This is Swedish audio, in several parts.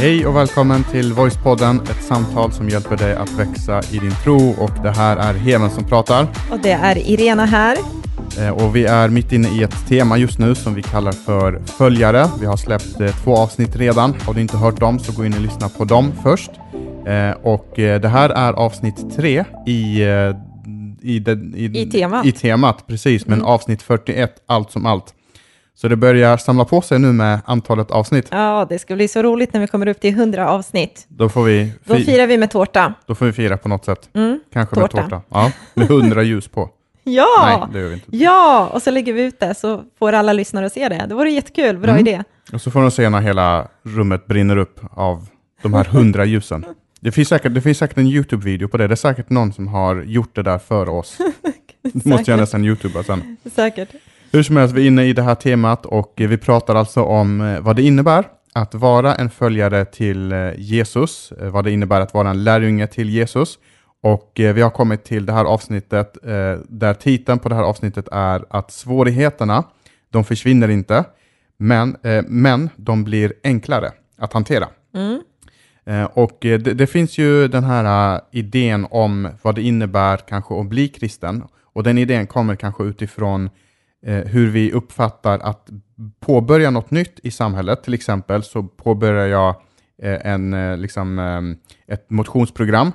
Hej och välkommen till Voicepodden, ett samtal som hjälper dig att växa i din tro. Och det här är Hemen som pratar. Och det är Irena här. Och vi är mitt inne i ett tema just nu som vi kallar för följare. Vi har släppt 2 avsnitt redan. Har du inte hört dem så gå in och lyssna på dem först. Och det här är avsnitt 3 i temat, precis, men avsnitt 41, allt som allt. Så det börjar samla på sig nu med antalet avsnitt. Ja, det ska bli så roligt när vi kommer upp till 100 avsnitt. Då firar vi med tårta. Då får vi fira på något sätt. Mm, kanske tårta. Med tårta. Ja, med 100 ljus på. Ja! Nej, det gör vi inte. Ja, och så lägger vi ut det så får alla lyssnare att se det. Det vore jättekul, bra idé. Och så får de se när hela rummet brinner upp av de här 100 ljusen. Det finns säkert en YouTube-video på det. Det är säkert någon som har gjort det där för oss. Det måste jag nästan YouTubea sen. Säkert. Hur som helst, vi är inne i det här temat och vi pratar alltså om vad det innebär att vara en följare till Jesus. Vad det innebär att vara en lärjunge till Jesus. Och vi har kommit till det här avsnittet där titeln på det här avsnittet är att svårigheterna, de försvinner inte. Men de blir enklare att hantera. Mm. Och det finns ju den här idén om vad det innebär kanske att bli kristen. Och den idén kommer kanske utifrån hur vi uppfattar att påbörja något nytt i samhället. Till exempel så påbörjar jag ett motionsprogram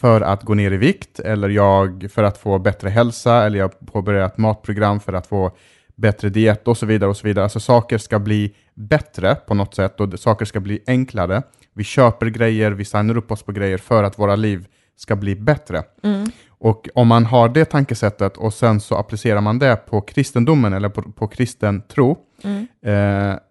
för att gå ner i vikt. Eller jag för att få bättre hälsa. Eller jag påbörjar ett matprogram för att få bättre diet och så vidare. Och så vidare. Alltså saker ska bli bättre på något sätt. Och saker ska bli enklare. Vi köper grejer, vi signar upp oss på grejer för att våra liv ska bli bättre. Mm. Och om man har det tankesättet och sen så applicerar man det på kristendomen eller på kristen tro. Mm.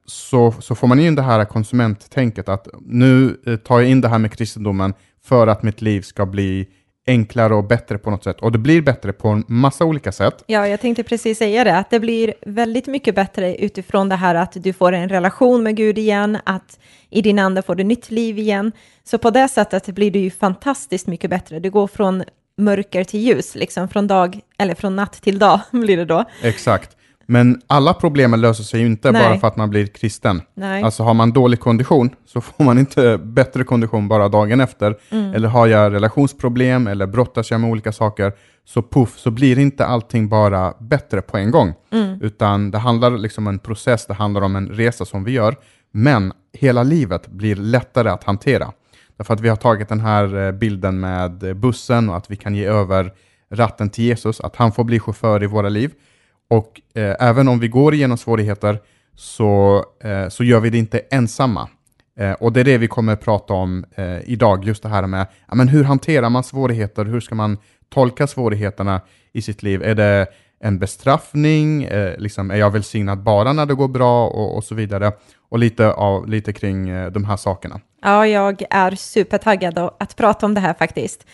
Så får man in det här konsumenttänket att nu tar jag in det här med kristendomen för att mitt liv ska bli enklare och bättre på något sätt. Och det blir bättre på en massa olika sätt. Ja, jag tänkte precis säga det. Att det blir väldigt mycket bättre utifrån det här att du får en relation med Gud igen. Att i din ande får du nytt liv igen. Så på det sättet blir det ju fantastiskt mycket bättre. Det går från mörker till ljus. Liksom från dag eller från natt till dag blir det då. Exakt. Men alla problemen löser sig ju inte bara för att man blir kristen. Nej. Alltså har man dålig kondition så får man inte bättre kondition bara dagen efter. Mm. Eller har jag relationsproblem eller brottas jag med olika saker så puff så blir inte allting bara bättre på en gång. Mm. Utan det handlar liksom om en process, det handlar om en resa som vi gör. Men hela livet blir lättare att hantera. Därför att vi har tagit den här bilden med bussen och att vi kan ge över ratten till Jesus. Att han får bli chaufför i våra liv. Och även om vi går igenom svårigheter så gör vi det inte ensamma. Och det är det vi kommer att prata om idag. Just det här med men hur hanterar man svårigheter? Hur ska man tolka svårigheterna i sitt liv? Är det en bestraffning? Är jag välsignad bara när det går bra? Och så vidare. Och lite kring de här sakerna. Ja, jag är supertaggad att prata om det här faktiskt.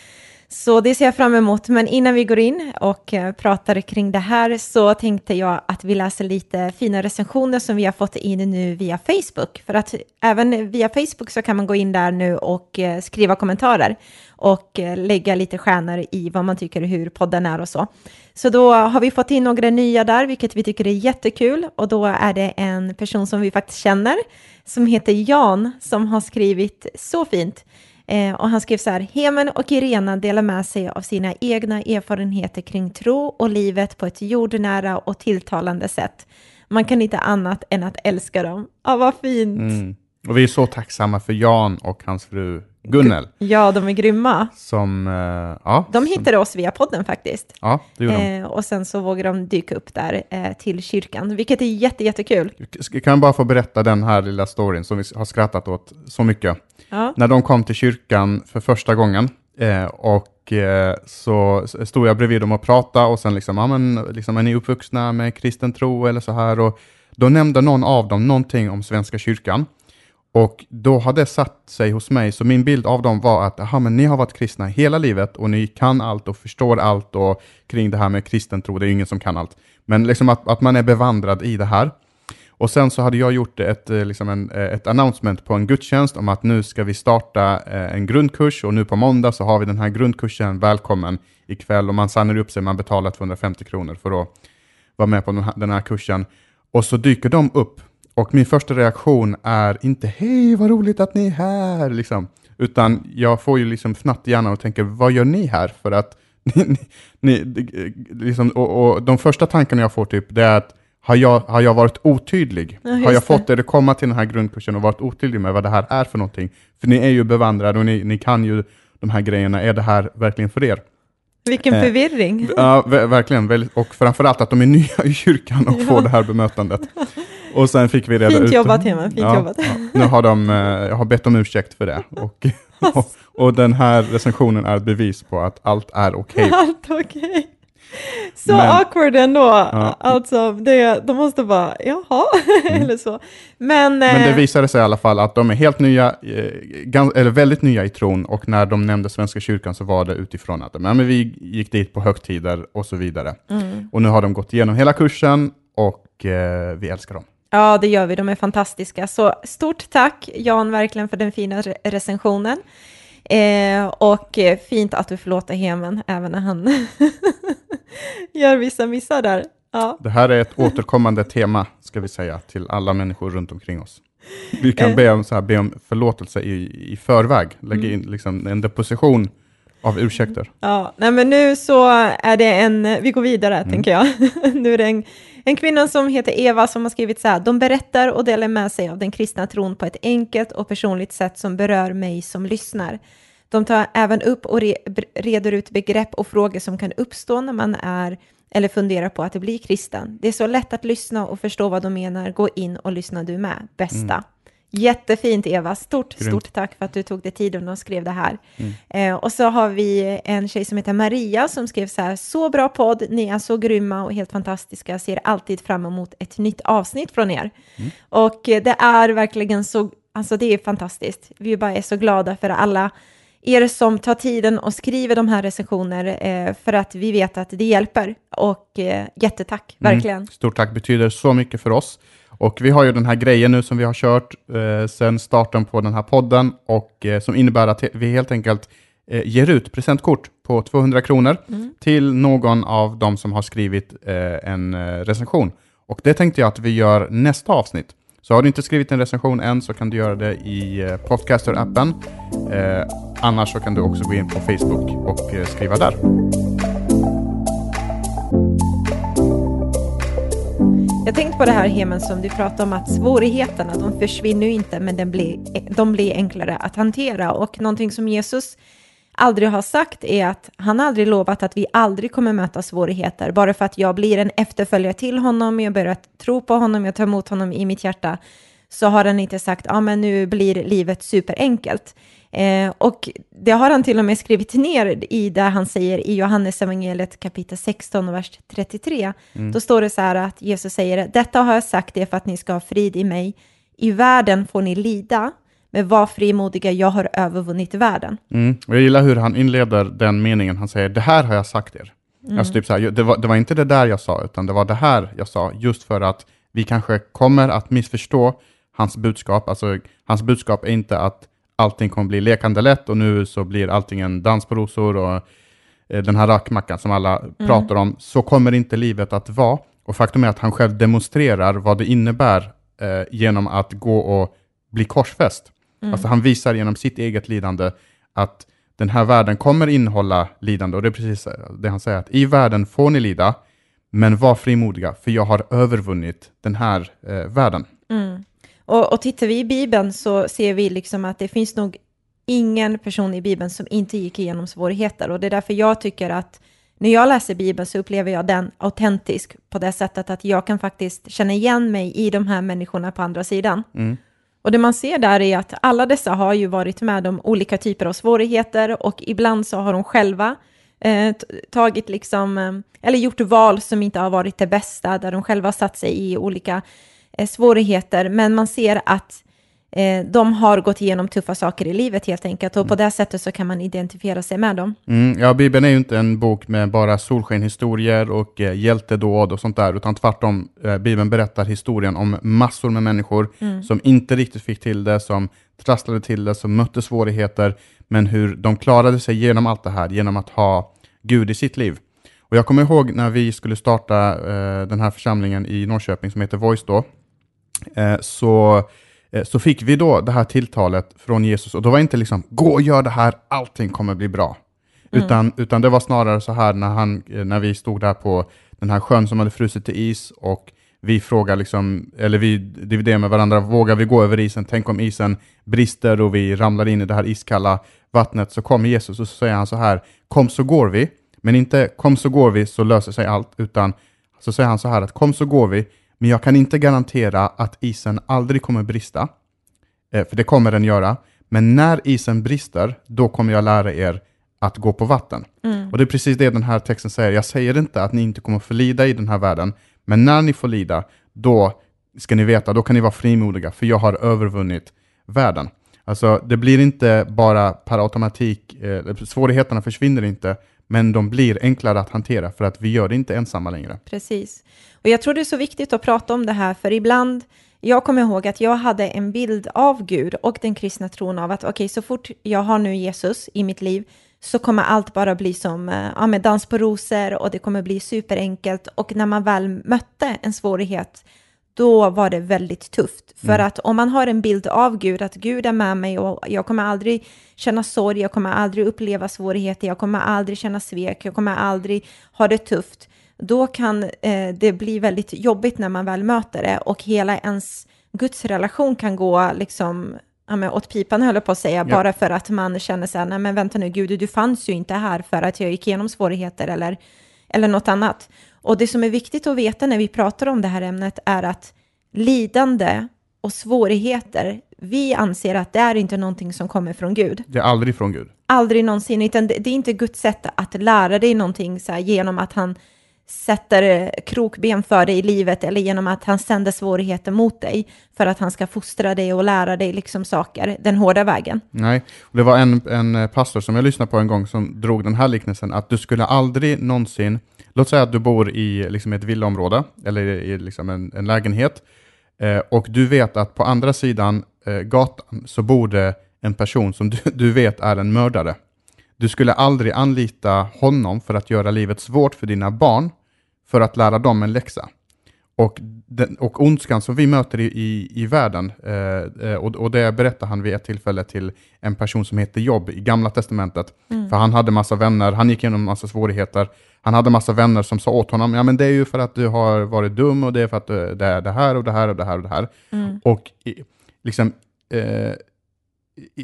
Så det ser jag fram emot, men innan vi går in och pratar kring det här så tänkte jag att vi läser lite fina recensioner som vi har fått in nu via Facebook. För att även via Facebook så kan man gå in där nu och skriva kommentarer och lägga lite stjärnor i vad man tycker hur podden är och så. Så då har vi fått in några nya där vilket vi tycker är jättekul och då är det en person som vi faktiskt känner som heter Jan som har skrivit så fint. Och han skrev så här: Hemen och Irena delar med sig av sina egna erfarenheter kring tro och livet på ett jordnära och tilltalande sätt. Man kan inte annat än att älska dem. Ja, vad fint! Mm. Och vi är så tacksamma för Jan och hans fru Gunnel. Ja, de är grymma. De hittade oss via podden faktiskt. Ja, det gjorde de. Och sen så vågar de dyka upp där till kyrkan. Vilket är jättekul. Jag kan bara få berätta den här lilla storyn som vi har skrattat åt så mycket. Ja. När de kom till kyrkan för första gången. Så stod jag bredvid dem och pratade. Och sen är ni uppvuxna med kristen tro eller så här. Och då nämnde någon av dem någonting om Svenska kyrkan. Och då hade det satt sig hos mig. Så min bild av dem var att men ni har varit kristna hela livet. Och ni kan allt och förstår allt. Och kring det här med kristen tro. Det är ju ingen som kan allt. Men att man är bevandrad i det här. Och sen så hade jag gjort ett announcement på en gudstjänst. Om att nu ska vi starta en grundkurs. Och nu på måndag så har vi den här grundkursen. Välkommen ikväll. Och man signar upp sig. Man betalar 250 kronor för att vara med på den här kursen. Och så dyker de upp. Och min första reaktion är inte hej vad roligt att ni är här liksom. Utan jag får ju liksom fnatt i hjärnan och tänker vad gör ni här? För att liksom, och de första tankarna jag får typ det är att har jag varit otydlig? Ja, har jag fått er att komma till den här grundkursen och varit otydlig med vad det här är för någonting? För ni är ju bevandrade och ni kan ju de här grejerna. Är det här verkligen för er? Vilken förvirring. Ja, verkligen. Och framförallt att de är nya i kyrkan och får det här bemötandet. Och sen fick vi reda ut. Fint jobbat Hemen, fint jobbat. Ja. Nu har jag har bett om ursäkt för det. Och den här recensionen är ett bevis på att allt är okej. Okay. Allt okej. Okay. Så men, awkward ändå. Ja. Alltså, de måste bara, jaha, eller så. Men det visade sig i alla fall att de är helt nya, eller väldigt nya i tron. Och när de nämnde Svenska kyrkan så var det utifrån att men vi gick dit på högtider och så vidare. Mm. Och nu har de gått igenom hela kursen och vi älskar dem. Ja, det gör vi. De är fantastiska. Så stort tack Jan verkligen för den fina recensionen. Och fint att du förlåter Hemen även när han gör vissa missar där. Ja. Det här är ett återkommande tema ska vi säga till alla människor runt omkring oss. Vi kan be om förlåtelse i förväg. Lägga in liksom, en deposition av ursäkter. Ja, nej, men nu så är det vi går vidare tänker jag. Nu är det en kvinna som heter Eva som har skrivit så här. De berättar och delar med sig av den kristna tron på ett enkelt och personligt sätt som berör mig som lyssnar. De tar även upp och reder ut begrepp och frågor som kan uppstå när man är eller funderar på att det blir kristen. Det är så lätt att lyssna och förstå vad de menar. Gå in och lyssna du med. Bästa. Jättefint Eva, stort tack för att du tog dig tiden och skrev det här. Och så har vi en tjej som heter Maria som skrev så här: så bra podd, ni är så grymma och helt fantastiska, ser alltid fram emot ett nytt avsnitt från er. Och det är verkligen så, alltså det är fantastiskt, vi bara är så glada för alla er som tar tiden och skriver de här recensioner för att vi vet att det hjälper och jättetack, verkligen. Stort tack, betyder så mycket för oss. Och vi har ju den här grejen nu som vi har kört sen starten på den här podden och som innebär att vi helt enkelt ger ut presentkort på 200 kronor till någon av dem som har skrivit en recension. Och det tänkte jag att vi gör nästa avsnitt. Så har du inte skrivit en recension än så kan du göra det i Podcaster-appen. Annars så kan du också gå in på Facebook och skriva där. Jag tänkte på det här Hemen som du pratade om, att svårigheterna, de försvinner ju inte men de blir enklare att hantera. Och någonting som Jesus aldrig har sagt är att han aldrig lovat att vi aldrig kommer möta svårigheter. Bara för att jag blir en efterföljare till honom, jag börjar tro på honom, jag tar emot honom i mitt hjärta, så har han inte sagt men nu blir livet superenkelt. Och det har han till och med skrivit ner i det han säger i Johannes evangeliet kapitel 16 och vers 33. Då står det så här att Jesus säger: detta har jag sagt det för att ni ska ha frid i mig. I världen får ni lida, men var frimodiga, jag har övervunnit världen. Och jag gillar hur han inleder den meningen. Han säger: det här har jag sagt er. Alltså typ så här, det var inte det där jag sa, utan det var det här jag sa. Just för att vi kanske kommer att missförstå hans budskap. Alltså hans budskap är inte att allting kommer bli lekande lätt och nu så blir allting en dans på rosor och den här rackmackan som alla pratar om. Så kommer inte livet att vara. Och faktum är att han själv demonstrerar vad det innebär genom att gå och bli korsfäst. Alltså han visar genom sitt eget lidande att den här världen kommer innehålla lidande. Och det är precis det han säger, att i världen får ni lida, men var frimodiga för jag har övervunnit den här världen. Och tittar vi i Bibeln så ser vi liksom att det finns nog ingen person i Bibeln som inte gick igenom svårigheter. Och det är därför jag tycker att när jag läser Bibeln så upplever jag den autentisk på det sättet att jag kan faktiskt känna igen mig i de här människorna på andra sidan. Och det man ser där är att alla dessa har ju varit med om olika typer av svårigheter och ibland så har de själva tagit liksom, eller gjort val som inte har varit det bästa, där de själva satt sig i olika svårigheter, men man ser att de har gått igenom tuffa saker i livet helt enkelt, och på det sättet så kan man identifiera sig med dem. Ja, Bibeln är ju inte en bok med bara solskenhistorier och hjältedåd och sånt där, utan tvärtom, Bibeln berättar historien om massor med människor som inte riktigt fick till det, som trasslade till det, som mötte svårigheter, men hur de klarade sig genom allt det här, genom att ha Gud i sitt liv. Och jag kommer ihåg när vi skulle starta den här församlingen i Norrköping som heter Voice då, så fick vi då det här tilltalet från Jesus. Och då var inte liksom, gå och gör det här, allting kommer bli bra. Mm. Utan det var snarare så här, när vi stod där på den här sjön som hade frusit till is och vi frågar liksom, eller vi dividerar med varandra, vågar vi gå över isen? Tänk om isen brister och vi ramlar in i det här iskalla vattnet. Så kommer Jesus och så säger han så här, kom så går vi. Men inte kom så går vi så löser sig allt, utan så säger han så här att kom så går vi. Men jag kan inte garantera att isen aldrig kommer brista. För det kommer den göra. Men när isen brister, då kommer jag lära er att gå på vatten. Mm. Och det är precis det den här texten säger. Jag säger inte att ni inte kommer få lida i den här världen. Men när ni får lida, då ska ni veta, då kan ni vara frimodiga. För jag har övervunnit världen. Alltså det blir inte bara per automatik. Svårigheterna försvinner inte. Men de blir enklare att hantera för att vi gör det inte ensamma längre. Precis. Och jag tror det är så viktigt att prata om det här. För ibland, jag kommer ihåg att jag hade en bild av Gud och den kristna tron av att okej, så fort jag har nu Jesus i mitt liv så kommer allt bara bli som med dans på rosor och det kommer bli superenkelt. Och när man väl mötte en svårighet, då var det väldigt tufft. För att om man har en bild av Gud, att Gud är med mig och jag kommer aldrig känna sorg, jag kommer aldrig uppleva svårigheter, jag kommer aldrig känna svek, jag kommer aldrig ha det tufft. Då kan det bli väldigt jobbigt när man väl möter det och hela ens Guds relation kan gå liksom, åt pipan höll jag på att säga, bara för att man känner så här, nej men vänta nu Gud, du fanns ju inte här för att jag gick igenom svårigheter eller något annat. Och det som är viktigt att veta när vi pratar om det här ämnet är att lidande och svårigheter, vi anser att det är inte någonting som kommer från Gud. Det är aldrig från Gud. Aldrig någonsin, utan det är inte Guds sätt att lära dig någonting så här, genom att han sätter krokben för dig i livet eller genom att han sänder svårigheter mot dig för att han ska fostra dig och lära dig liksom saker den hårda vägen. Nej, och det var en pastor som jag lyssnade på en gång som drog den här liknelsen att du skulle aldrig någonsin, låt säga att du bor i liksom ett villaområde eller i liksom en lägenhet och du vet att på andra sidan gatan så bor det en person som du vet är en mördare. Du skulle aldrig anlita honom för att göra livet svårt för dina barn för att lära dem en läxa. Och ondskan som vi möter i världen, och det berättar han vid ett tillfälle till en person som heter Jobb i Gamla Testamentet. Mm. För han hade massa vänner, han gick igenom massa svårigheter. Han hade massa vänner som sa åt honom, ja men det är ju för att du har varit dum och det är för att det är det här och det här och det här och det här. Mm. Och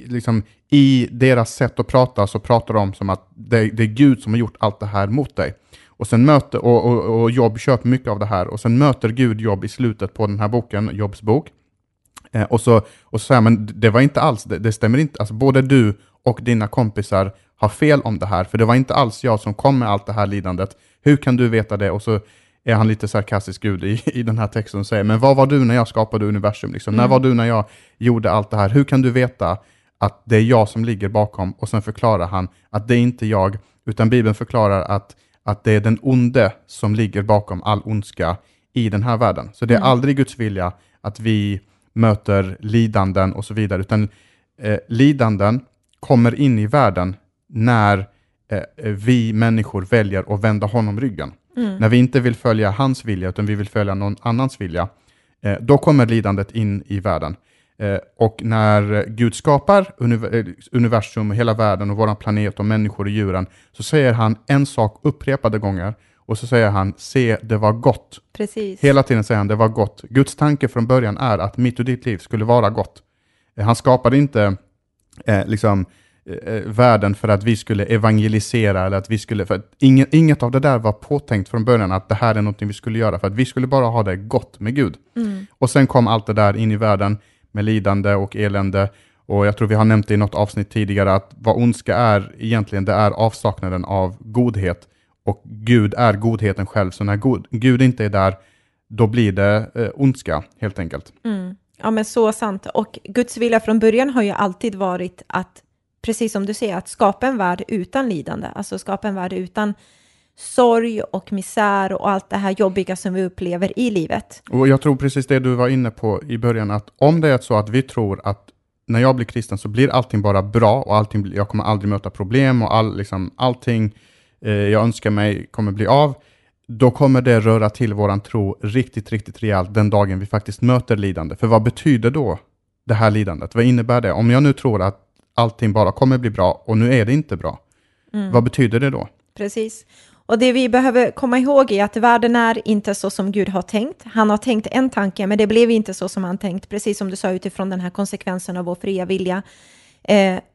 liksom i deras sätt att prata så pratar de som att det är Gud som har gjort allt det här mot dig. Och sen möter och Jobb köper mycket av det här och sen möter Gud Jobb i slutet på den här boken, Jobbs bok. Och så säger man, det var inte alls, det stämmer inte, alltså både du och dina kompisar har fel om det här, för det var inte alls jag som kom med allt det här lidandet. Hur kan du veta det? Och så är han lite sarkastisk Gud i den här texten och säger, men vad var du när jag skapade universum? Liksom? Mm. När var du när jag gjorde allt det här? Hur kan du veta att det är jag som ligger bakom? Och sen förklarar han att det är inte jag, utan Bibeln förklarar att det är den onde som ligger bakom all ondska i den här världen. Så det är aldrig Guds vilja att vi möter lidanden och så vidare, utan lidanden kommer in i världen när vi människor väljer att vända honom ryggen. Mm. När vi inte vill följa hans vilja utan vi vill följa någon annans vilja, då kommer lidandet in i världen. Och när Gud skapar universum och hela världen och vår planet och människor och djuren, så säger han en sak upprepade gånger och så säger han, se det var gott. Precis. Hela tiden säger han det var gott. Guds tanke från början är att mitt och ditt liv skulle vara gott. Han skapade inte världen för att vi skulle evangelisera eller att vi skulle, för inget av det där var påtänkt från början att det här är någonting vi skulle göra för att vi skulle bara ha det gott med Gud. Mm. Och sen kom allt det där in i världen med lidande och elände, och jag tror vi har nämnt det i något avsnitt tidigare att vad ondska är egentligen, det är avsaknaden av godhet, och Gud är godheten själv, så när Gud inte är där, då blir det ondska helt enkelt. Mm. Ja men så sant, och Guds vilja från början har ju alltid varit att, precis som du säger, att skapa en värld utan lidande. Alltså skapa en värld utan sorg och misär och allt det här jobbiga som vi upplever i livet. Och jag tror precis det du var inne på i början, att om det är så att vi tror att när jag blir kristen så blir allting bara bra och allting, jag kommer aldrig möta problem och allting jag önskar mig kommer bli av. då kommer det röra till våran tro riktigt, riktigt rejält den dagen vi faktiskt möter lidande. För vad betyder då det här lidandet? Vad innebär det? Om jag nu tror att allting bara kommer bli bra och nu är det inte bra. Mm. Vad betyder det då? Precis. Och det vi behöver komma ihåg är att världen är inte så som Gud har tänkt. Han har tänkt en tanke, men det blev inte så som han tänkt. Precis som du sa, utifrån den här konsekvensen av vår fria vilja.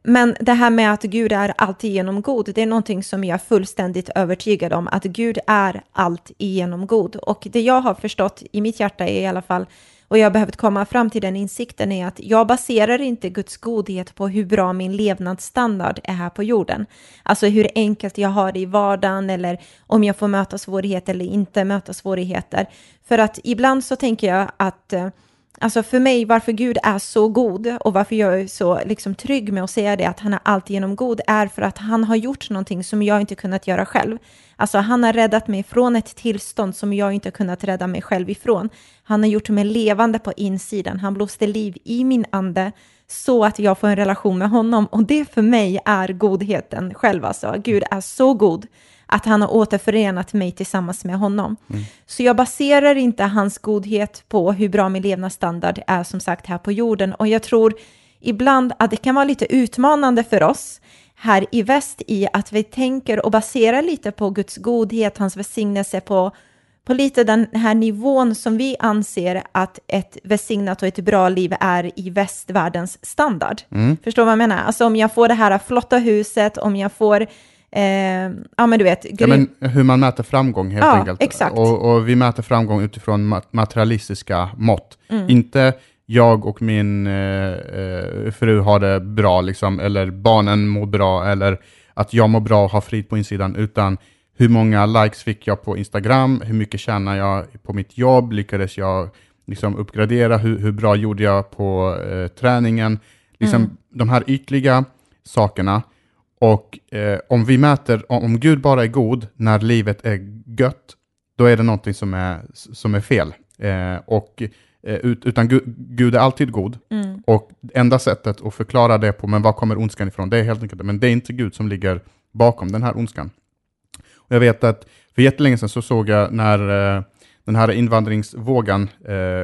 Men det här med att Gud är alltigenom god, det är någonting som jag är fullständigt övertygad om. Att Gud är alltigenom god. Och det jag har förstått i mitt hjärta är i alla fall, och jag har behövt komma fram till den insikten, är att jag baserar inte Guds godhet på hur bra min levnadsstandard är här på jorden. Alltså hur enkelt jag har det i vardagen, eller om jag får möta svårigheter eller inte möta svårigheter. För att ibland så tänker jag att, alltså för mig, varför Gud är så god och varför jag är så liksom trygg med att säga det, att han är alltigenom god, är för att han har gjort någonting som jag inte kunnat göra själv. Alltså han har räddat mig från ett tillstånd som jag inte kunnat rädda mig själv ifrån. Han har gjort mig levande på insidan. Han blåste liv i min ande så att jag får en relation med honom. Och det för mig är godheten själv. Alltså Gud är så god att han har återförenat mig tillsammans med honom. Mm. Så jag baserar inte hans godhet på hur bra min levnadsstandard är, som sagt, här på jorden. Och jag tror ibland att det kan vara lite utmanande för oss här i väst, i att vi tänker och baserar lite på Guds godhet, hans välsignelse, på lite den här nivån som vi anser att ett välsignat och ett bra liv är i västvärldens standard. Mm. Förstår vad jag menar? Alltså om jag får det här flotta huset, om jag får ja men du vet, men hur man mäter framgång helt enkelt. Exakt. Och vi mäter framgång utifrån materialistiska mått. Mm. Inte jag och min fru har det bra liksom, eller barnen mår bra, eller att jag mår bra och har frid på insidan, utan hur många likes fick jag på Instagram, hur mycket tjänar jag på mitt jobb, lyckades jag liksom uppgradera, hur bra gjorde jag på träningen, liksom de här ytliga sakerna. Och om vi mäter, om Gud bara är god när livet är gött, då är det någonting som är fel. Utan Gud är alltid god. Mm. Och enda sättet att förklara det på, men var kommer ondskan ifrån? Det är helt enkelt, men det är inte Gud som ligger bakom den här ondskan. Och jag vet att för jättelänge sedan så såg jag när den här invandringsvågan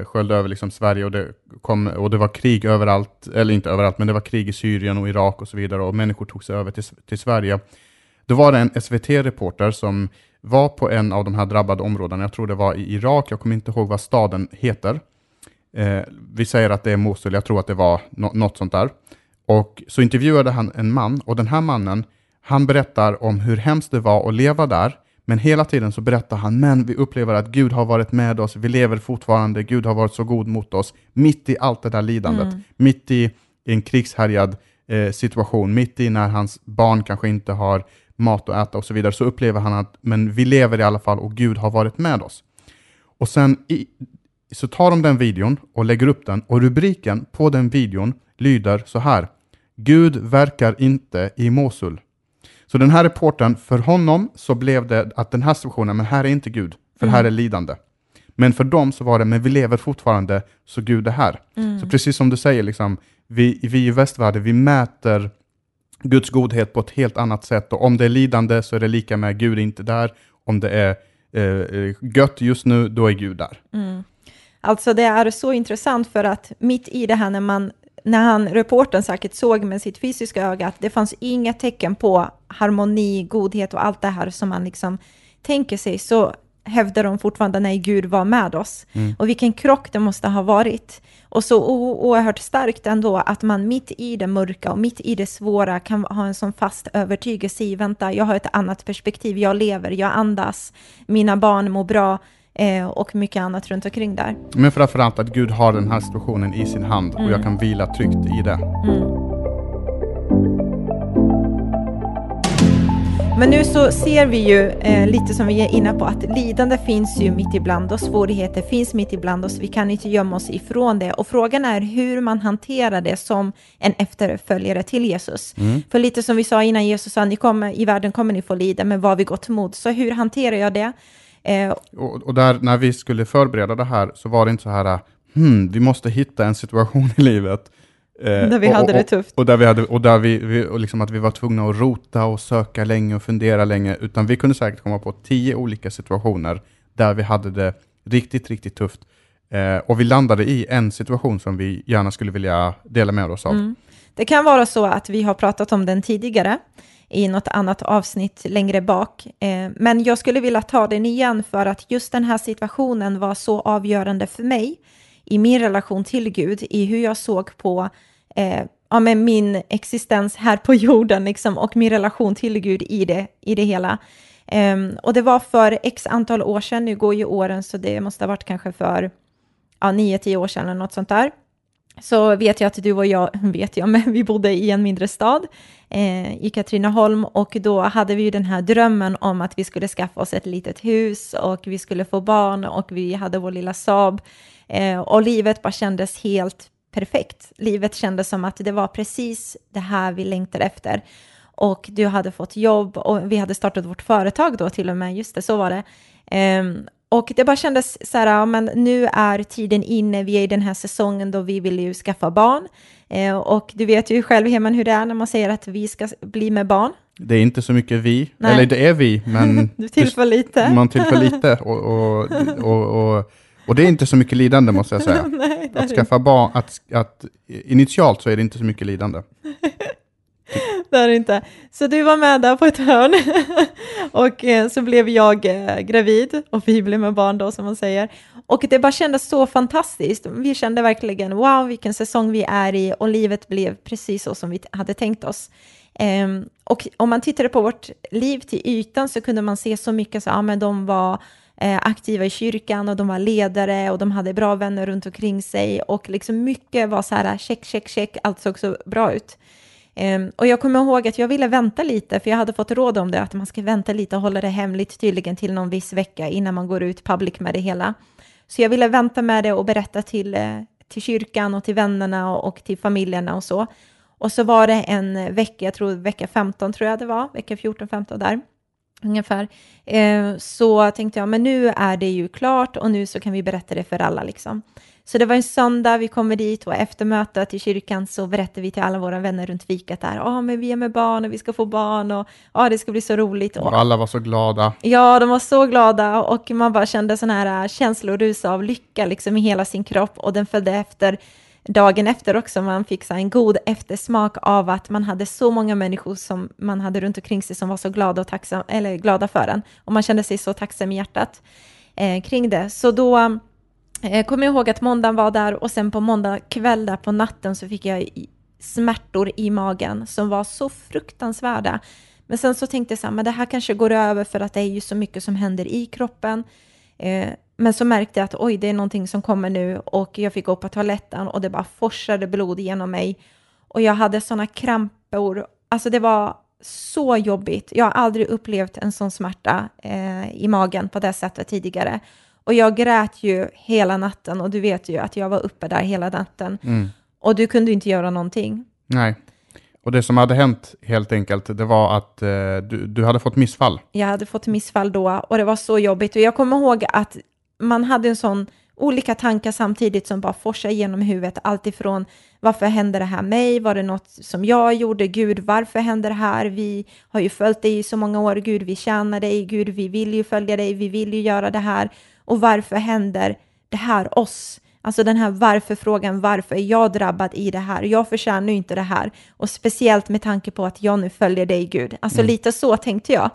sköljde över liksom Sverige, och det var krig överallt, eller inte överallt, men det var krig i Syrien och Irak och så vidare, och människor tog sig över till Sverige. Då var det en SVT-reporter som var på en av de här drabbade områdena, jag tror det var i Irak, jag kommer inte ihåg vad staden heter. Vi säger att det är Mosul, jag tror att det var något sånt där. Och så intervjuade han en man, och den här mannen, han berättar om hur hemskt det var att leva där. Men hela tiden så berättar han, men vi upplever att Gud har varit med oss, vi lever fortfarande, Gud har varit så god mot oss. Mitt i allt det där lidandet, mitt i en krigshärjad situation, mitt i när hans barn kanske inte har mat att äta och så vidare, så upplever han att, men vi lever i alla fall och Gud har varit med oss. Och sen så tar de den videon och lägger upp den, och rubriken på den videon lyder så här: Gud verkar inte i Mosul. Så den här reporten, för honom så blev det att den här situationen, men här är inte Gud, för här är lidande. Men för dem så var det, men vi lever fortfarande, så Gud är här. Mm. Så precis som du säger, liksom, vi i västvärlden, vi mäter Guds godhet på ett helt annat sätt. Och om det är lidande så är det lika med Gud inte där. Om det är gött just nu, då är Gud där. Mm. Alltså det är så intressant, för att mitt i det här, när reportern säkert såg med sitt fysiska öga att det fanns inga tecken på harmoni, godhet och allt det här som man liksom tänker sig, så hävdar de fortfarande, nej, Gud var med oss. Mm. Och vilken krock det måste ha varit. Och så oerhört starkt ändå att man mitt i det mörka och mitt i det svåra kan ha en sån fast övertygelse i, vänta, jag har ett annat perspektiv, jag lever, jag andas, mina barn mår bra. Och mycket annat runt omkring där. Men framförallt att Gud har den här situationen i sin hand. Och jag kan vila tryggt i det. Mm. Men nu så ser vi ju lite som vi är inne på, att lidande finns ju mitt ibland oss. Svårigheter finns mitt ibland oss. Vi kan inte gömma oss ifrån det. Och frågan är hur man hanterar det som en efterföljare till Jesus. Mm. För lite som vi sa innan, Jesus sa, i världen kommer ni få lida, men vad vi gått emot. Så hur hanterar jag det? Och där, när vi skulle förbereda det här, så var det inte så här, vi måste hitta en situation i livet Där vi hade det tufft. Och där vi hade, och där vi och liksom att vi var tvungna att rota och söka länge och fundera länge. Utan vi kunde säkert komma på 10 olika situationer där vi hade det riktigt, riktigt tufft. Och vi landade i en situation som vi gärna skulle vilja dela med oss av. Mm. Det kan vara så att vi har pratat om den tidigare i något annat avsnitt längre bak. Men jag skulle vilja ta den igen för att just den här situationen var så avgörande för mig i min relation till Gud, i hur jag såg på med min existens här på jorden liksom, och min relation till Gud i det hela. Och det var för x antal år sedan, nu går ju åren så det måste ha varit kanske för 9-10 år sedan eller något sånt där. Så vet jag att du och jag, men vi bodde i en mindre stad i Katrineholm, och då hade vi ju den här drömmen om att vi skulle skaffa oss ett litet hus och vi skulle få barn och vi hade vår lilla Saab. Och livet bara kändes helt perfekt. Livet kändes som att det var precis det här vi längtade efter. Och du hade fått jobb och vi hade startat vårt företag då till och med, just det, så var det. Och det bara kändes så här, ja, men nu är tiden inne, vi är i den här säsongen då vi vill ju skaffa barn. Och du vet ju själv Hemen hur det är när man säger att vi ska bli med barn. Det är inte så mycket vi, nej. Eller det är vi, men du tillför lite. Man tillför lite och det är inte så mycket lidande måste jag säga. Nej, att skaffa barn, att initialt så är det inte så mycket lidande. Där inte. Så du var med där på ett hörn och så blev jag gravid och vi blev med barn då som man säger. Och det bara kändes så fantastiskt. Vi kände verkligen wow vilken säsong vi är i och livet blev precis så som vi hade tänkt oss. Och om man tittade på vårt liv till ytan så kunde man se så mycket så men de var aktiva i kyrkan och de var ledare och de hade bra vänner runt omkring sig och liksom mycket var så här check, allt såg så bra ut. Och jag kommer ihåg att jag ville vänta lite, för jag hade fått råd om det, att man ska vänta lite och hålla det hemligt tydligen till någon viss vecka innan man går ut public med det hela. Så jag ville vänta med det och berätta till kyrkan och till vännerna och till familjerna och så. Och så var det en vecka, jag tror vecka 15 tror jag det var, vecka 14-15 där ungefär. Så tänkte jag, men nu är det ju klart och nu så kan vi berätta det för alla liksom. Så det var en söndag, vi kommer dit och efter mötet i kyrkan så berättar vi till alla våra vänner runt fikat där. Men vi är med barn och vi ska få barn och det ska bli så roligt. Och alla var så glada. Ja, de var så glada och man bara kände sån här känslorus av lycka liksom i hela sin kropp. Och den följde efter dagen efter också. Man fick så en god eftersmak av att man hade så många människor som man hade runt omkring sig som var så glada, och tacksam, eller glada för en. Och man kände sig så tacksam i hjärtat kring det. Så då... kommer jag ihåg att måndagen var där och sen på måndag kväll där på natten så fick jag smärtor i magen som var så fruktansvärda. Men sen så tänkte jag så här, men det här kanske går över för att det är ju så mycket som händer i kroppen. Men så märkte jag att det är någonting som kommer nu och jag fick gå på toaletten och det bara forsade blod genom mig. Och jag hade såna krampor, alltså det var så jobbigt. Jag har aldrig upplevt en sån smärta i magen på det sättet tidigare. Och jag grät ju hela natten. Och du vet ju att jag var uppe där hela natten. Mm. Och du kunde inte göra någonting. Nej. Och det som hade hänt helt enkelt. Det var att du hade fått missfall. Jag hade fått missfall då. Och det var så jobbigt. Och jag kommer ihåg att man hade en sån olika tankar samtidigt. Som bara forsade genom huvudet. Allt ifrån varför hände det här mig? Var det något som jag gjorde? Gud, varför hände det här? Vi har ju följt dig i så många år. Gud, vi tjänar dig. Gud, vi vill ju följa dig. Vi vill ju göra det här. Och varför händer det här oss? Alltså den här varför-frågan, varför är jag drabbad i det här? Jag förtjänar ju inte det här. Och speciellt med tanke på att jag nu följer dig, Gud. Alltså lite så tänkte jag.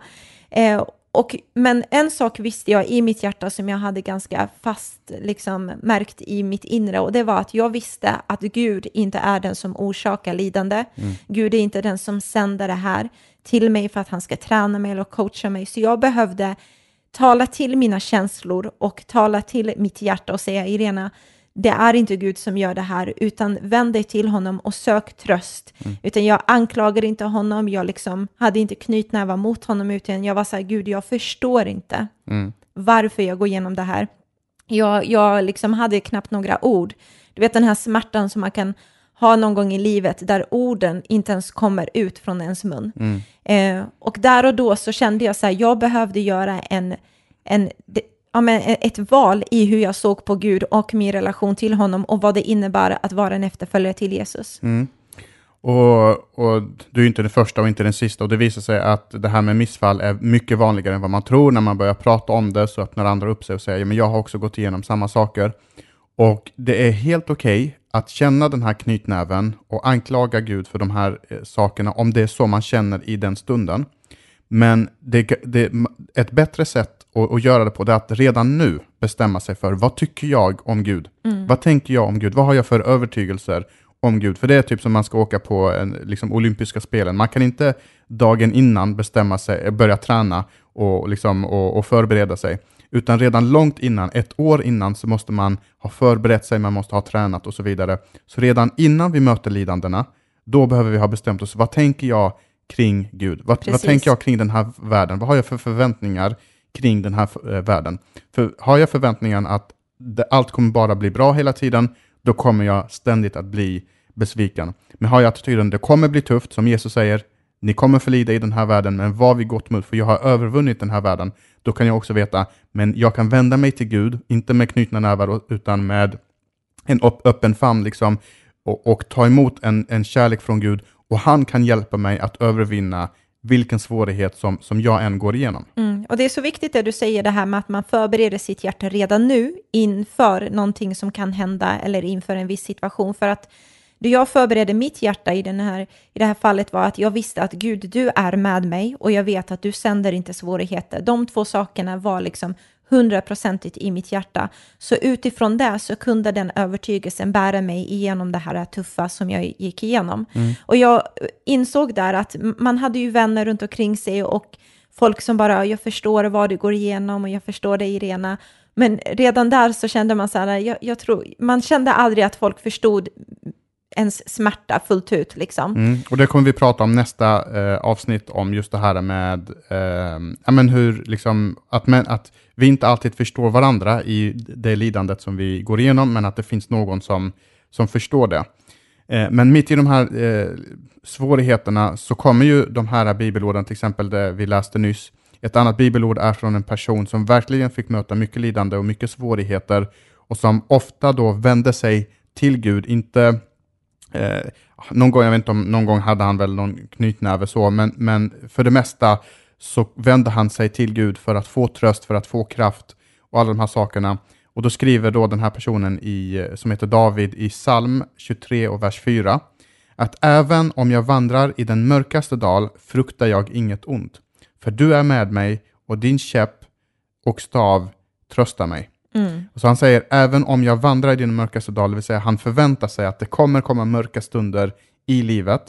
Men en sak visste jag i mitt hjärta som jag hade ganska fast liksom, märkt i mitt inre. Och det var att jag visste att Gud inte är den som orsakar lidande. Mm. Gud är inte den som sänder det här till mig för att han ska träna mig eller coacha mig. Så jag behövde... tala till mina känslor och tala till mitt hjärta och säga Irena, det är inte Gud som gör det här utan vänd dig till honom och sök tröst. Mm. Utan jag anklagar inte honom, jag liksom hade inte knytnävar mot honom utan jag var så här, Gud jag förstår inte varför jag går igenom det här. Jag liksom hade knappt några ord. Du vet den här smärtan som man kan ha någon gång i livet där orden inte ens kommer ut från ens mun. Och där och då så kände jag så här, jag behövde göra en ja, men ett val i hur jag såg på Gud och min relation till honom och vad det innebär att vara en efterföljare till Jesus. Mm. Och du är inte den första och inte den sista, och det visar sig att det här med missfall är mycket vanligare än vad man tror. När man börjar prata om det så öppnar andra upp sig och säger, ja, men jag har också gått igenom samma saker. Och det är helt okej att känna den här knytnäven och anklaga Gud för de här sakerna om det är så man känner i den stunden. Men det ett bättre sätt att göra det på, det är att redan nu bestämma sig för, vad tycker jag om Gud? Mm. Vad tänker jag om Gud? Vad har jag för övertygelser om Gud? För det är typ som man ska åka på liksom olympiska spelen. Man kan inte dagen innan bestämma sig, börja träna och förbereda sig. Utan redan långt innan, ett år innan, så måste man ha förberett sig, man måste ha tränat och så vidare. Så redan innan vi möter lidandena, då behöver vi ha bestämt oss, vad tänker jag kring Gud? Vad tänker jag kring den här världen? Vad har jag för förväntningar kring den här världen? För har jag förväntningen att allt kommer bara bli bra hela tiden, då kommer jag ständigt att bli besviken. Men har jag attityden, det kommer bli tufft, som Jesus säger, ni kommer förlida i den här världen, men vad vi gått mot, för jag har övervunnit den här världen, då kan jag också veta, men jag kan vända mig till Gud, inte med knutna nävar utan med en öppen famn liksom, och ta emot en kärlek från Gud, och han kan hjälpa mig att övervinna vilken svårighet som jag än går igenom. Mm. Och det är så viktigt det du säger, det här med att man förbereder sitt hjärta redan nu inför någonting som kan hända eller inför en viss situation. För att det jag förberedde mitt hjärta i det här fallet var att jag visste att Gud, du är med mig, och jag vet att du sänder inte svårigheter. De två sakerna var liksom 100% i mitt hjärta. Så utifrån det så kunde den övertygelsen bära mig igenom det här tuffa som jag gick igenom. Mm. Och jag insåg där att man hade ju vänner runt omkring sig och folk som bara, jag förstår vad du går igenom och jag förstår dig, Irena. Men redan där så kände man så här, jag tror, man kände aldrig att folk förstod ens smärta fullt ut liksom. Mm. Och det kommer vi prata om nästa avsnitt, om just det här med hur liksom att vi inte alltid förstår varandra i det lidandet som vi går igenom, men att det finns någon som förstår det. Men mitt i de här svårigheterna så kommer ju de här bibelorden, till exempel det vi läste nyss. Ett annat bibelord är från en person som verkligen fick möta mycket lidande och mycket svårigheter, och som ofta då vände sig till Gud, inte någon gång hade han väl någon knytnäve så, men för det mesta så vände han sig till Gud för att få tröst, för att få kraft och alla de här sakerna. Och då skriver då den här personen som heter David i Psalm 23 och vers 4 att även om jag vandrar i den mörkaste dal fruktar jag inget ont, för du är med mig och din käpp och stav tröstar mig. Mm. Så han säger, även om jag vandrar i din mörkaste dal, det vill säga han förväntar sig att det kommer komma mörka stunder i livet,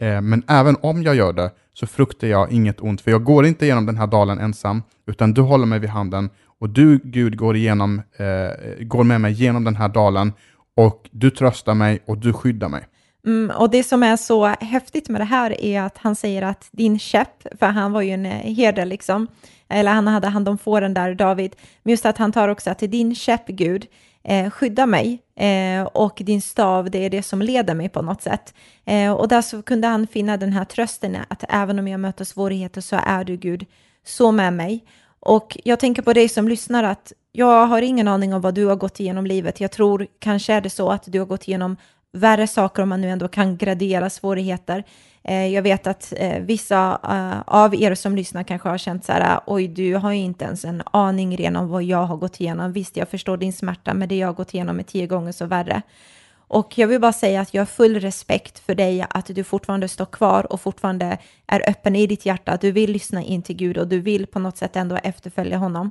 men även om jag gör det så fruktar jag inget ont, för jag går inte igenom den här dalen ensam, utan du håller mig vid handen, och du, Gud, går med mig genom den här dalen, och du tröstar mig och du skyddar mig. Mm, och det som är så häftigt med det här är att han säger att din käpp, för han var ju en herde liksom, eller han hade hand om fåren där, David, men just att han tar också att din käpp, Gud, skydda mig, och din stav, det är det som leder mig på något sätt. Och där så kunde han finna den här trösten att även om jag möter svårigheter så är du, Gud, så med mig. Och jag tänker på dig som lyssnar, att jag har ingen aning om vad du har gått igenom livet. Jag tror kanske är det så att du har gått igenom värre saker, om man nu ändå kan gradera svårigheter. Jag vet att vissa av er som lyssnar kanske har känt så här, oj, du har ju inte ens en aning ren om vad jag har gått igenom. Visst, jag förstår din smärta, men det jag har gått igenom är 10 gånger så värre. Och jag vill bara säga att jag har full respekt för dig, att du fortfarande står kvar och fortfarande är öppen i ditt hjärta. Du vill lyssna in till Gud och du vill på något sätt ändå efterfölja honom.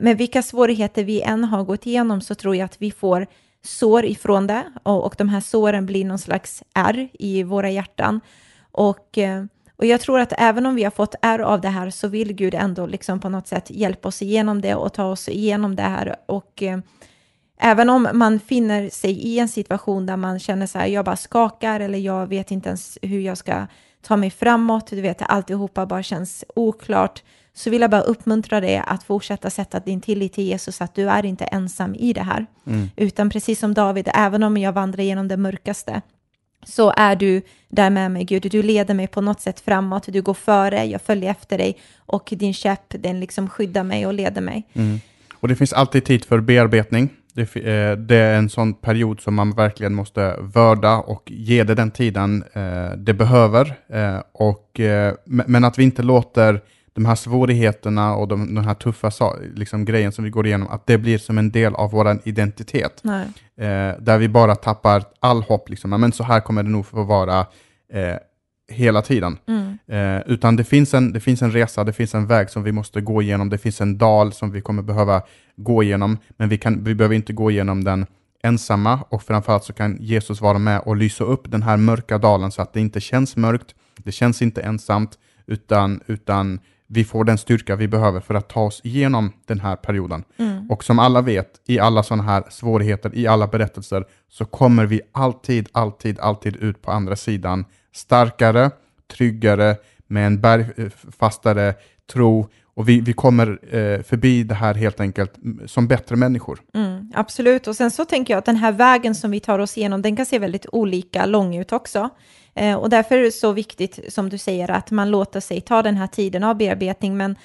Men vilka svårigheter vi än har gått igenom så tror jag att vi får sår ifrån det, och de här såren blir någon slags ärr i våra hjärtan, och jag tror att även om vi har fått ärr av det här så vill Gud ändå liksom på något sätt hjälpa oss igenom det och ta oss igenom det här. Och även om man finner sig i en situation där man känner så här, jag bara skakar, eller jag vet inte ens hur jag ska ta mig framåt, du vet, alltihopa bara känns oklart, så vill jag bara uppmuntra dig att fortsätta sätta din tillit till Jesus, att du är inte ensam i det här. Mm. Utan precis som David, även om jag vandrar genom det mörkaste så är du där med mig, Gud. Du leder mig på något sätt framåt, du går före, jag följer efter dig, och din käpp, den liksom skyddar mig och leder mig. Mm. Och det finns alltid tid för bearbetning. Det är en sån period som man verkligen måste värda och ge det den tiden det behöver. Men att vi inte låter de här svårigheterna och den här tuffa liksom, grejen som vi går igenom, att det blir som en del av vår identitet. Nej. Där vi bara tappar all hopp. Liksom. Men så här kommer det nog få vara hela tiden. Mm. Utan det finns en resa, det finns en väg som vi måste gå igenom. Det finns en dal som vi kommer behöva gå igenom. Men vi behöver inte gå igenom den ensamma. Och framförallt så kan Jesus vara med och lysa upp den här mörka dalen så att det inte känns mörkt. Det känns inte ensamt. Utan vi får den styrka vi behöver för att ta oss igenom den här perioden. Mm. Och som alla vet, i alla sådana här svårigheter, i alla berättelser, så kommer vi alltid ut på andra sidan. Starkare, tryggare, med en bergfastare tro. Och vi kommer förbi det här helt enkelt som bättre människor. Mm, absolut. Och sen så tänker jag att den här vägen som vi tar oss igenom, den kan se väldigt olika lång ut också. Och därför är det så viktigt, som du säger, att man låter sig ta den här tiden av bearbetning. Men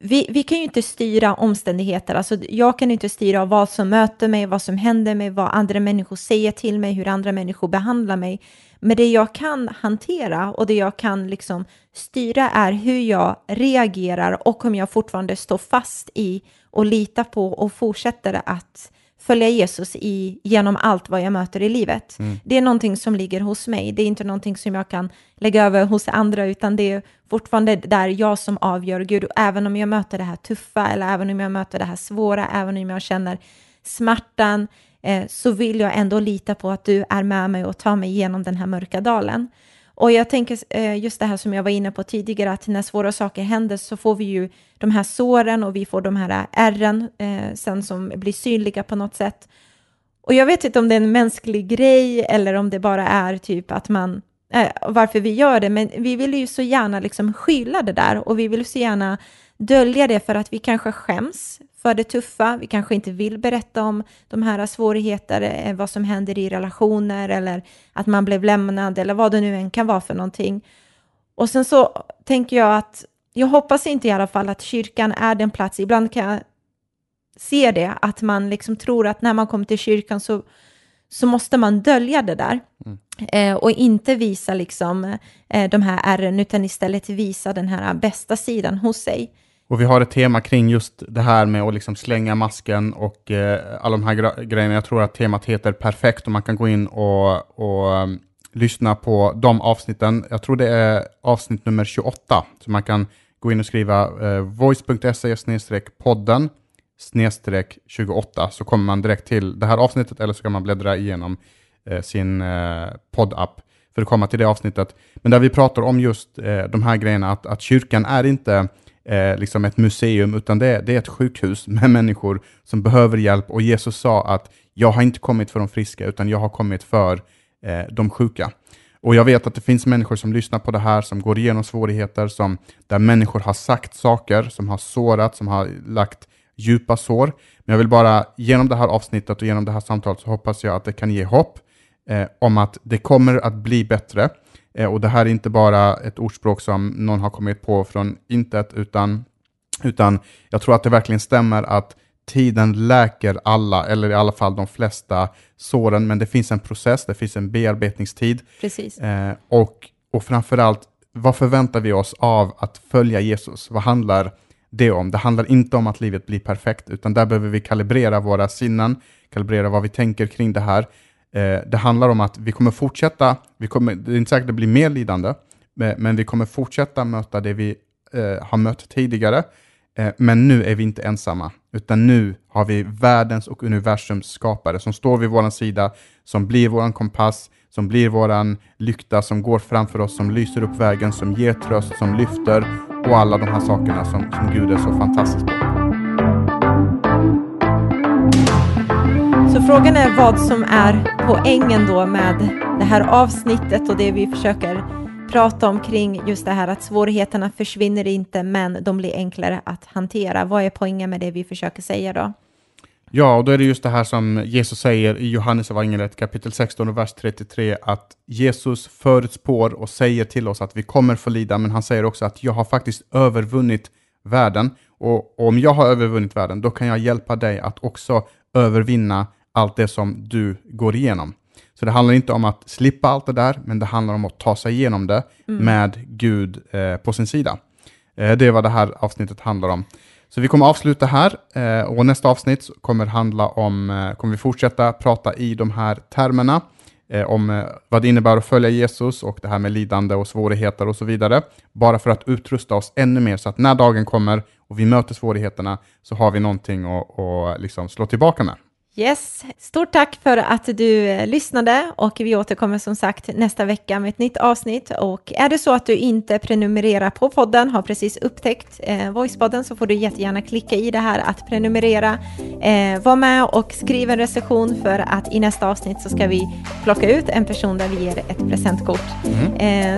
vi kan ju inte styra omständigheter. Alltså, jag kan inte styra vad som möter mig, vad som händer mig, vad andra människor säger till mig, hur andra människor behandlar mig. Men det jag kan hantera och det jag kan liksom styra är hur jag reagerar och om jag fortfarande står fast i och litar på och fortsätter att följa Jesus genom allt vad jag möter i livet. Mm. Det är någonting som ligger hos mig. Det är inte någonting som jag kan lägga över hos andra, utan det är fortfarande där jag som avgör, Gud. Och även om jag möter det här tuffa eller även om jag möter det här svåra, även om jag känner smärtan, så vill jag ändå lita på att du är med mig och tar mig igenom den här mörka dalen. Och jag tänker just det här som jag var inne på tidigare, att när svåra saker händer så får vi ju de här såren och vi får de här ärren sen som blir synliga på något sätt. Och jag vet inte om det är en mänsklig grej eller om det bara är typ att man, varför vi gör det, men vi vill ju så gärna liksom skylla det där och vi vill så gärna dölja det för att vi kanske skäms för det tuffa. Vi kanske inte vill berätta om de här svårigheterna, vad som händer i relationer eller att man blev lämnad eller vad det nu än kan vara för någonting. Och sen så tänker jag att jag hoppas inte i alla fall att kyrkan är den plats. Ibland kan jag se det, att man liksom tror att när man kommer till kyrkan så måste man dölja det där. Mm. Och inte visa liksom de här ärren, utan istället visa den här bästa sidan hos sig. Och vi har ett tema kring just det här med att liksom slänga masken och alla de här grejerna. Jag tror att temat heter Perfekt och man kan gå in och lyssna på de avsnitten. Jag tror det är avsnitt nummer 28. Så man kan gå in och skriva voice.se/podden/28 så kommer man direkt till det här avsnittet, eller så kan man bläddra igenom sin poddapp för att komma till det avsnittet. Men där vi pratar om just de här grejerna, att kyrkan är inte liksom ett museum, utan det är ett sjukhus med människor som behöver hjälp. Och Jesus sa att jag har inte kommit för de friska, utan jag har kommit för de sjuka. Och jag vet att det finns människor som lyssnar på det här, som går igenom svårigheter, där människor har sagt saker, som har sårat, som har lagt djupa sår. Men jag vill bara, genom det här avsnittet och genom det här samtalet, så hoppas jag att det kan ge hopp om att det kommer att bli bättre. Och det här är inte bara ett ordspråk som någon har kommit på från intet, utan jag tror att det verkligen stämmer att tiden läker alla, eller i alla fall de flesta såren. Men det finns en process, det finns en bearbetningstid. Precis. Och framförallt, vad förväntar vi oss av att följa Jesus? Vad handlar det om? Det handlar inte om att livet blir perfekt, utan där behöver vi kalibrera våra sinnen, kalibrera vad vi tänker kring det här. Det handlar om att vi kommer fortsätta, det är inte säkert att det blir mer lidande, men vi kommer fortsätta möta det vi har mött tidigare. Men nu är vi inte ensamma, utan nu har vi världens och universums skapare som står vid våran sida, som blir våran kompass, som blir våran lykta, som går framför oss, som lyser upp vägen, som ger tröst, som lyfter, och alla de här sakerna som Gud är så fantastisk på. Så frågan är vad som är poängen då med det här avsnittet och det vi försöker prata om kring just det här att svårigheterna försvinner inte, men de blir enklare att hantera. Vad är poängen med det vi försöker säga då? Ja, och då är det just det här som Jesus säger i Johannes evangeliet kapitel 16 och vers 33, att Jesus förutspår och säger till oss att vi kommer få lida, men han säger också att jag har faktiskt övervunnit världen. Och om jag har övervunnit världen, då kan jag hjälpa dig att också övervinna allt det som du går igenom. Så det handlar inte om att slippa allt det där, men det handlar om att ta sig igenom det med Gud på sin sida. Det är vad det här avsnittet handlar om. Så vi kommer avsluta här och nästa avsnitt kommer handla om, kommer vi fortsätta prata i de här termerna om vad det innebär att följa Jesus och det här med lidande och svårigheter och så vidare. Bara för att utrusta oss ännu mer så att när dagen kommer och vi möter svårigheterna så har vi någonting att liksom slå tillbaka med. Yes, stort tack för att du lyssnade och vi återkommer som sagt nästa vecka med ett nytt avsnitt. Och är det så att du inte prenumererar på podden, har precis upptäckt Voicepodden, så får du jättegärna klicka i det här att prenumerera. Var med och skriv en recension för att i nästa avsnitt så ska vi plocka ut en person där vi ger ett presentkort.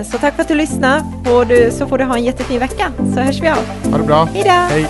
Så tack för att du lyssnade, så får du ha en jättefin vecka, så hörs vi av. Ha det bra. Hejdå. Hej.